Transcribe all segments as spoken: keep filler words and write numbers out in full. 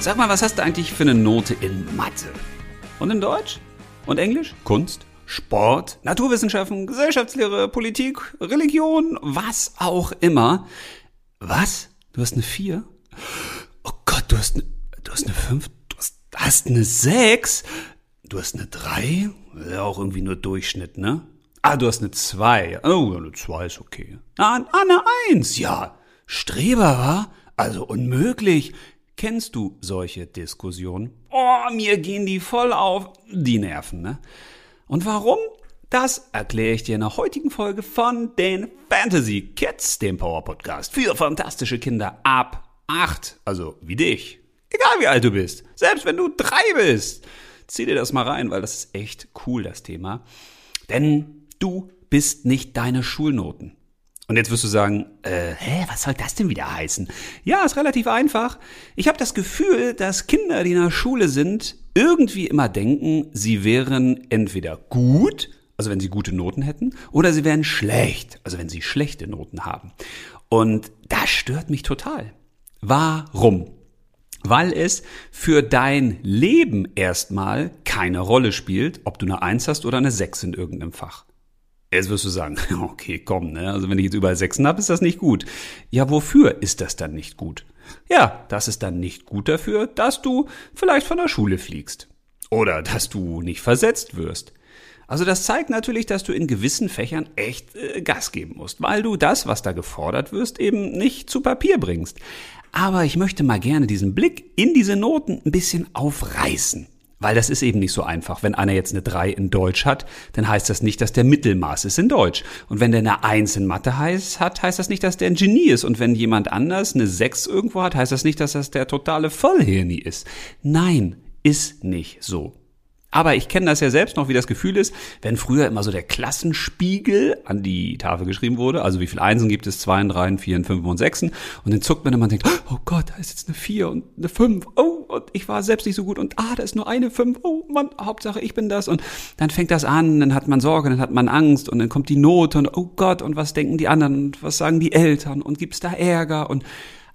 Sag mal, was hast du eigentlich für eine Note in Mathe? Und in Deutsch? Und Englisch? Kunst? Sport? Naturwissenschaften? Gesellschaftslehre? Politik? Religion? Was auch immer. Was? Du hast eine vier? Oh Gott, du hast eine, du hast eine fünf? Du hast, hast eine sechs? Du hast eine drei? Ja, auch irgendwie nur Durchschnitt, ne? Ah, du hast eine zwei. Oh, eine zwei ist okay. Ah, eine eins, ja. Streber, wa? Also unmöglich. Kennst du solche Diskussionen? Oh, mir gehen die voll auf die Nerven, ne? Und warum? Das erkläre ich dir in der heutigen Folge von den Fantasy Kids, dem Power-Podcast für fantastische Kinder ab acht, also wie dich. Egal wie alt du bist, selbst wenn du drei bist. Zieh dir das mal rein, weil das ist echt cool, das Thema. Denn du bist nicht deine Schulnoten. Und jetzt wirst du sagen, äh, hä, was soll das denn wieder heißen? Ja, ist relativ einfach. Ich habe das Gefühl, dass Kinder, die in der Schule sind, irgendwie immer denken, sie wären entweder gut, also wenn sie gute Noten hätten, oder sie wären schlecht, also wenn sie schlechte Noten haben. Und das stört mich total. Warum? Weil es für dein Leben erstmal keine Rolle spielt, ob du eine eins hast oder eine sechs in irgendeinem Fach. Jetzt wirst du sagen, okay, komm, ne? Also wenn ich jetzt überall Sechsen habe, ist das nicht gut. Ja, wofür ist das dann nicht gut? Ja, das ist dann nicht gut dafür, dass du vielleicht von der Schule fliegst. Oder dass du nicht versetzt wirst. Also das zeigt natürlich, dass du in gewissen Fächern echt äh, Gas geben musst, weil du das, was da gefordert wirst, eben nicht zu Papier bringst. Aber ich möchte mal gerne diesen Blick in diese Noten ein bisschen aufreißen. Weil das ist eben nicht so einfach. Wenn einer jetzt eine drei in Deutsch hat, dann heißt das nicht, dass der Mittelmaß ist in Deutsch. Und wenn der eine eins in Mathe heißt, hat, heißt das nicht, dass der ein Genie ist. Und wenn jemand anders eine sechs irgendwo hat, heißt das nicht, dass das der totale Vollhirni ist. Nein, ist nicht so. Aber ich kenne das ja selbst noch, wie das Gefühl ist, wenn früher immer so der Klassenspiegel an die Tafel geschrieben wurde, also wie viele Einsen gibt es, Zweien, Dreien, Vieren, Fünfen und Sechsen, und dann zuckt man immer und denkt, oh Gott, da ist jetzt eine Vier und eine Fünf, oh, und ich war selbst nicht so gut, und ah, da ist nur eine Fünf, oh Mann, Hauptsache ich bin das, und dann fängt das an, dann hat man Sorge, dann hat man Angst, und dann kommt die Note, und oh Gott, und was denken die anderen, und was sagen die Eltern, und gibt's da Ärger, und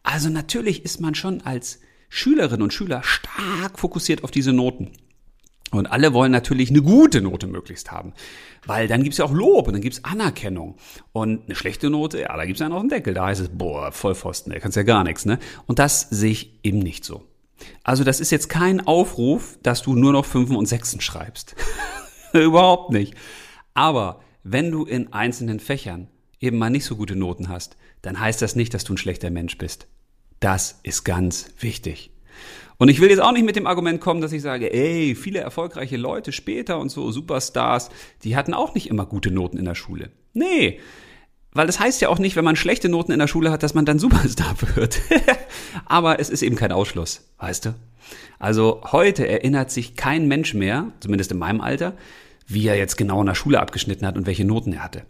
also natürlich ist man schon als Schülerin und Schüler stark fokussiert auf diese Noten. Und alle wollen natürlich eine gute Note möglichst haben, weil dann gibt's ja auch Lob und dann gibt's Anerkennung. Und eine schlechte Note, ja, da gibt's einen auf den Deckel, da heißt es, boah, Vollpfosten, der kannst ja gar nichts, ne? Und das sehe ich eben nicht so. Also das ist jetzt kein Aufruf, dass du nur noch Fünfen und Sechsen schreibst. Überhaupt nicht. Aber wenn du in einzelnen Fächern eben mal nicht so gute Noten hast, dann heißt das nicht, dass du ein schlechter Mensch bist. Das ist ganz wichtig. Und ich will jetzt auch nicht mit dem Argument kommen, dass ich sage, ey, viele erfolgreiche Leute später und so, Superstars, die hatten auch nicht immer gute Noten in der Schule. Nee, weil das heißt ja auch nicht, wenn man schlechte Noten in der Schule hat, dass man dann Superstar wird. Aber es ist eben kein Ausschluss, weißt du? Also heute erinnert sich kein Mensch mehr, zumindest in meinem Alter, wie er jetzt genau in der Schule abgeschnitten hat und welche Noten er hatte.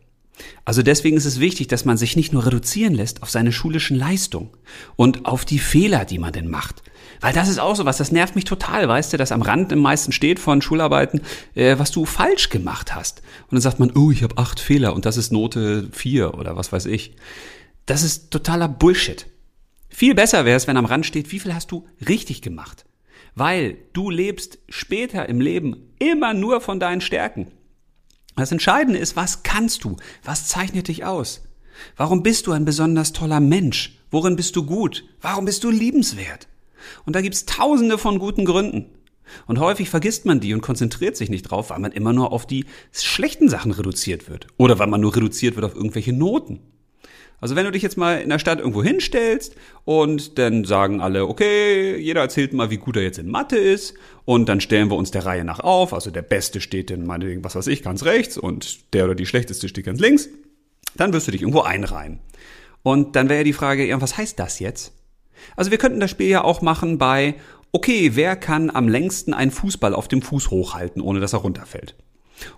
Also deswegen ist es wichtig, dass man sich nicht nur reduzieren lässt auf seine schulischen Leistungen und auf die Fehler, die man denn macht. Weil das ist auch so was, das nervt mich total, weißt du, dass am Rand im meisten steht von Schularbeiten, äh, was du falsch gemacht hast. Und dann sagt man, oh, ich habe acht Fehler und das ist Note vier oder was weiß ich. Das ist totaler Bullshit. Viel besser wäre es, wenn am Rand steht, wie viel hast du richtig gemacht. Weil du lebst später im Leben immer nur von deinen Stärken. Das Entscheidende ist, was kannst du? Was zeichnet dich aus? Warum bist du ein besonders toller Mensch? Worin bist du gut? Warum bist du liebenswert? Und da gibt's tausende von guten Gründen. Und häufig vergisst man die und konzentriert sich nicht drauf, weil man immer nur auf die schlechten Sachen reduziert wird. Oder weil man nur reduziert wird auf irgendwelche Noten. Also wenn du dich jetzt mal in der Stadt irgendwo hinstellst und dann sagen alle, okay, jeder erzählt mal, wie gut er jetzt in Mathe ist und dann stellen wir uns der Reihe nach auf, also der Beste steht dann meinetwegen, was weiß ich, ganz rechts und der oder die Schlechteste steht ganz links, dann wirst du dich irgendwo einreihen. Und dann wäre ja die Frage, ja, was heißt das jetzt? Also wir könnten das Spiel ja auch machen bei, okay, wer kann am längsten einen Fußball auf dem Fuß hochhalten, ohne dass er runterfällt?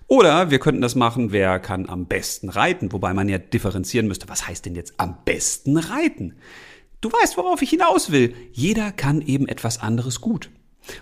Oder wir könnten das machen, wer kann am besten reiten, wobei man ja differenzieren müsste, was heißt denn jetzt am besten reiten? Du weißt, worauf ich hinaus will. Jeder kann eben etwas anderes gut.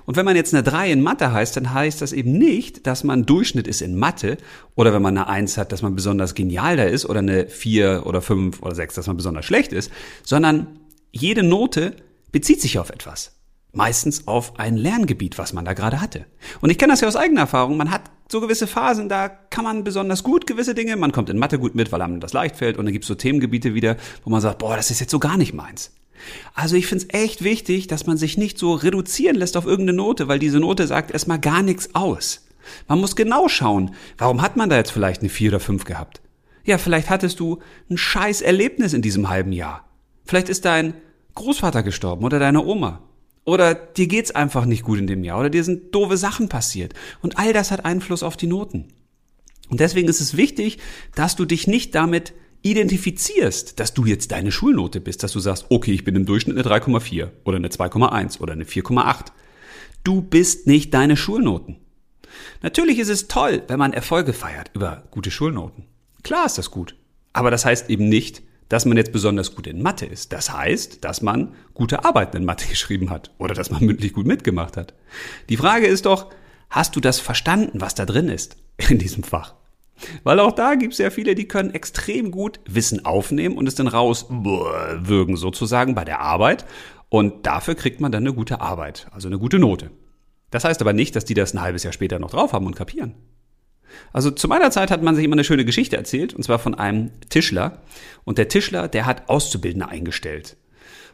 Und wenn man jetzt eine drei in Mathe heißt, dann heißt das eben nicht, dass man Durchschnitt ist in Mathe oder wenn man eine eins hat, dass man besonders genial da ist oder eine vier oder fünf oder sechs, dass man besonders schlecht ist, sondern jede Note bezieht sich auf etwas. Meistens auf ein Lerngebiet, was man da gerade hatte. Und ich kenne das ja aus eigener Erfahrung, man hat so gewisse Phasen, da kann man besonders gut gewisse Dinge, man kommt in Mathe gut mit, weil einem das leicht fällt und dann gibt es so Themengebiete wieder, wo man sagt, boah, das ist jetzt so gar nicht meins. Also ich finde es echt wichtig, dass man sich nicht so reduzieren lässt auf irgendeine Note, weil diese Note sagt erstmal gar nichts aus. Man muss genau schauen, warum hat man da jetzt vielleicht eine vier oder fünf gehabt? Ja, vielleicht hattest du ein scheiß Erlebnis in diesem halben Jahr. Vielleicht ist dein Großvater gestorben oder deine Oma. Oder dir geht's einfach nicht gut in dem Jahr oder dir sind doofe Sachen passiert. Und all das hat Einfluss auf die Noten. Und deswegen ist es wichtig, dass du dich nicht damit identifizierst, dass du jetzt deine Schulnote bist, dass du sagst, okay, ich bin im Durchschnitt eine drei Komma vier oder eine zwei Komma eins oder eine vier Komma acht. Du bist nicht deine Schulnoten. Natürlich ist es toll, wenn man Erfolge feiert über gute Schulnoten. Klar ist das gut. Aber das heißt eben nicht, dass man jetzt besonders gut in Mathe ist. Das heißt, dass man gute Arbeiten in Mathe geschrieben hat oder dass man mündlich gut mitgemacht hat. Die Frage ist doch, hast du das verstanden, was da drin ist in diesem Fach? Weil auch da gibt es ja viele, die können extrem gut Wissen aufnehmen und es dann rauswürgen sozusagen bei der Arbeit. Und dafür kriegt man dann eine gute Arbeit, also eine gute Note. Das heißt aber nicht, dass die das ein halbes Jahr später noch drauf haben und kapieren. Also zu meiner Zeit hat man sich immer eine schöne Geschichte erzählt, und zwar von einem Tischler. Und der Tischler, der hat Auszubildende eingestellt.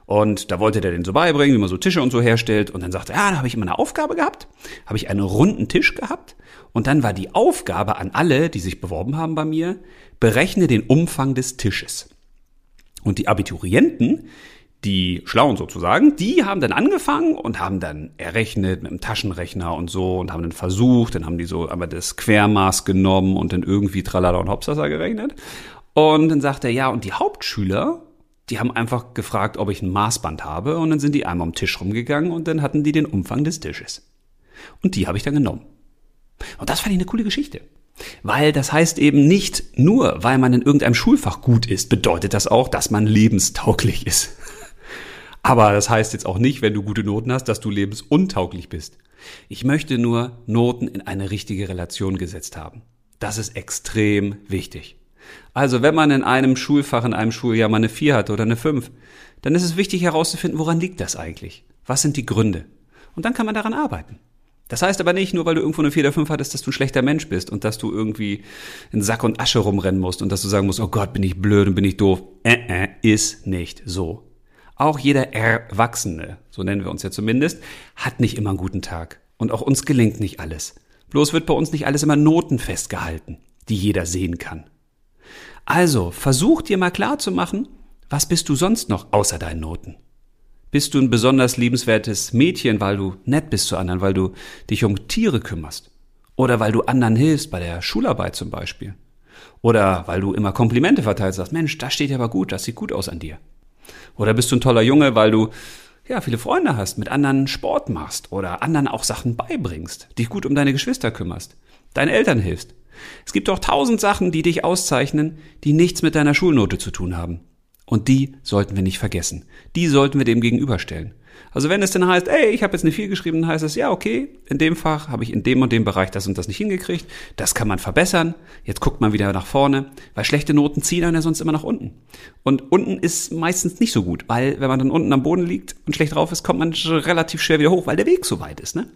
Und da wollte der den so beibringen, wie man so Tische und so herstellt. Und dann sagte er, ja, da habe ich immer eine Aufgabe gehabt, habe ich einen runden Tisch gehabt. Und dann war die Aufgabe an alle, die sich beworben haben bei mir, berechne den Umfang des Tisches. Und die Abiturienten, die Schlauen sozusagen, die haben dann angefangen und haben dann errechnet mit dem Taschenrechner und so und haben dann versucht, dann haben die so einmal das Quermaß genommen und dann irgendwie tralala und hopsasa gerechnet. Und dann sagt er, ja, und die Hauptschüler, die haben einfach gefragt, ob ich ein Maßband habe und dann sind die einmal am Tisch rumgegangen und dann hatten die den Umfang des Tisches. Und die habe ich dann genommen. Und das fand ich eine coole Geschichte. Weil das heißt eben nicht, nur weil man in irgendeinem Schulfach gut ist, bedeutet das auch, dass man lebenstauglich ist. Aber das heißt jetzt auch nicht, wenn du gute Noten hast, dass du lebensuntauglich bist. Ich möchte nur Noten in eine richtige Relation gesetzt haben. Das ist extrem wichtig. Also wenn man in einem Schulfach, in einem Schuljahr mal eine vier hat oder eine fünf, dann ist es wichtig herauszufinden, woran liegt das eigentlich? Was sind die Gründe? Und dann kann man daran arbeiten. Das heißt aber nicht, nur weil du irgendwo eine vier oder fünf hattest, dass du ein schlechter Mensch bist und dass du irgendwie in Sack und Asche rumrennen musst und dass du sagen musst, oh Gott, bin ich blöd und bin ich doof. Äh, äh, ist nicht so. Auch jeder Erwachsene, so nennen wir uns ja zumindest, hat nicht immer einen guten Tag. Und auch uns gelingt nicht alles. Bloß wird bei uns nicht alles immer Noten festgehalten, die jeder sehen kann. Also, versuch dir mal klarzumachen, was bist du sonst noch außer deinen Noten? Bist du ein besonders liebenswertes Mädchen, weil du nett bist zu anderen, weil du dich um Tiere kümmerst? Oder weil du anderen hilfst, bei der Schularbeit zum Beispiel? Oder weil du immer Komplimente verteilst, sagst, Mensch, das steht aber gut, das sieht gut aus an dir. Oder bist du ein toller Junge, weil du ja viele Freunde hast, mit anderen Sport machst oder anderen auch Sachen beibringst, dich gut um deine Geschwister kümmerst, deinen Eltern hilfst. Es gibt doch tausend Sachen, die dich auszeichnen, die nichts mit deiner Schulnote zu tun haben. Und die sollten wir nicht vergessen. Die sollten wir dem gegenüberstellen. Also wenn es denn heißt, ey, ich habe jetzt eine vier geschrieben, dann heißt es, ja, okay, in dem Fach habe ich in dem und dem Bereich das und das nicht hingekriegt, das kann man verbessern, jetzt guckt man wieder nach vorne, weil schlechte Noten ziehen einen ja sonst immer nach unten. Und unten ist meistens nicht so gut, weil wenn man dann unten am Boden liegt und schlecht drauf ist, kommt man relativ schwer wieder hoch, weil der Weg so weit ist, ne?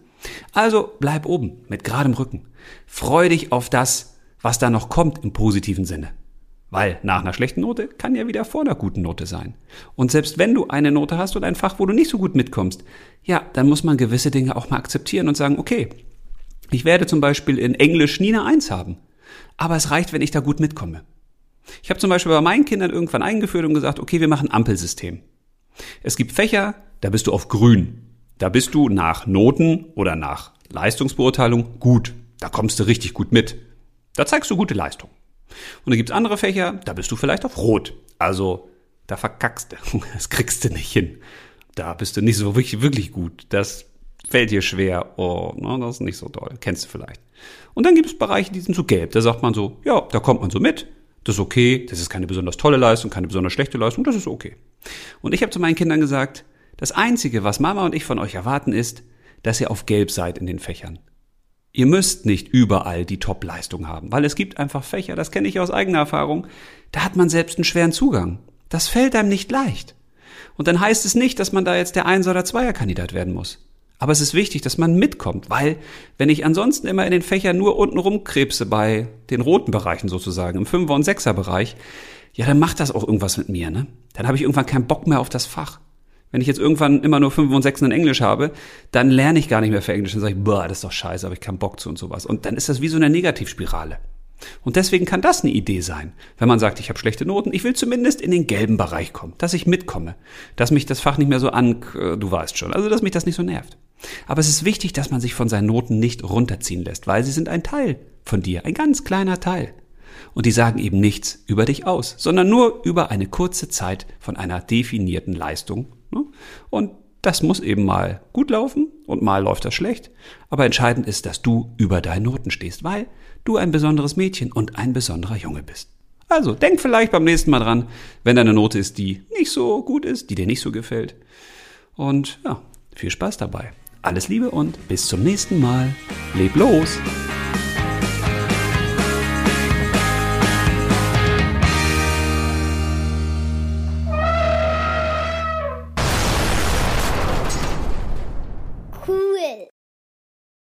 Also bleib oben, mit geradem Rücken. Freu dich auf das, was da noch kommt im positiven Sinne. Weil nach einer schlechten Note kann ja wieder vor einer guten Note sein. Und selbst wenn du eine Note hast und ein Fach, wo du nicht so gut mitkommst, ja, dann muss man gewisse Dinge auch mal akzeptieren und sagen, okay, ich werde zum Beispiel in Englisch nie eine eins haben, aber es reicht, wenn ich da gut mitkomme. Ich habe zum Beispiel bei meinen Kindern irgendwann eingeführt und gesagt, okay, wir machen Ampelsystem. Es gibt Fächer, da bist du auf grün. Da bist du nach Noten oder nach Leistungsbeurteilung gut. Da kommst du richtig gut mit. Da zeigst du gute Leistung. Und da gibt's andere Fächer, da bist du vielleicht auf Rot. Also, da verkackst du. Das kriegst du nicht hin. Da bist du nicht so wirklich, wirklich gut. Das fällt dir schwer. Oh, no, das ist nicht so toll. Kennst du vielleicht. Und dann gibt's Bereiche, die sind so gelb. Da sagt man so, ja, da kommt man so mit. Das ist okay. Das ist keine besonders tolle Leistung, keine besonders schlechte Leistung. Das ist okay. Und ich habe zu meinen Kindern gesagt, das Einzige, was Mama und ich von euch erwarten, ist, dass ihr auf Gelb seid in den Fächern. Ihr müsst nicht überall die Top-Leistung haben, weil es gibt einfach Fächer, das kenne ich aus eigener Erfahrung, da hat man selbst einen schweren Zugang. Das fällt einem nicht leicht. Und dann heißt es nicht, dass man da jetzt der Einser- oder Zweierkandidat werden muss. Aber es ist wichtig, dass man mitkommt, weil wenn ich ansonsten immer in den Fächern nur unten rumkrebse bei den roten Bereichen sozusagen, im Fünfer- und Sechser-Bereich, ja, dann macht das auch irgendwas mit mir, ne? Dann habe ich irgendwann keinen Bock mehr auf das Fach. Wenn ich jetzt irgendwann immer nur Fünfen und Sechsen in Englisch habe, dann lerne ich gar nicht mehr für Englisch. Dann sage ich, boah, das ist doch scheiße, habe ich keinen Bock zu und sowas. Und dann ist das wie so eine Negativspirale. Und deswegen kann das eine Idee sein, wenn man sagt, ich habe schlechte Noten, ich will zumindest in den gelben Bereich kommen, dass ich mitkomme, dass mich das Fach nicht mehr so an, du weißt schon, also dass mich das nicht so nervt. Aber es ist wichtig, dass man sich von seinen Noten nicht runterziehen lässt, weil sie sind ein Teil von dir, ein ganz kleiner Teil. Und die sagen eben nichts über dich aus, sondern nur über eine kurze Zeit von einer definierten Leistung. Und das muss eben mal gut laufen und mal läuft das schlecht. Aber entscheidend ist, dass du über deinen Noten stehst, weil du ein besonderes Mädchen und ein besonderer Junge bist. Also denk vielleicht beim nächsten Mal dran, wenn deine Note ist, die nicht so gut ist, die dir nicht so gefällt. Und ja, viel Spaß dabei. Alles Liebe und bis zum nächsten Mal. Leb los!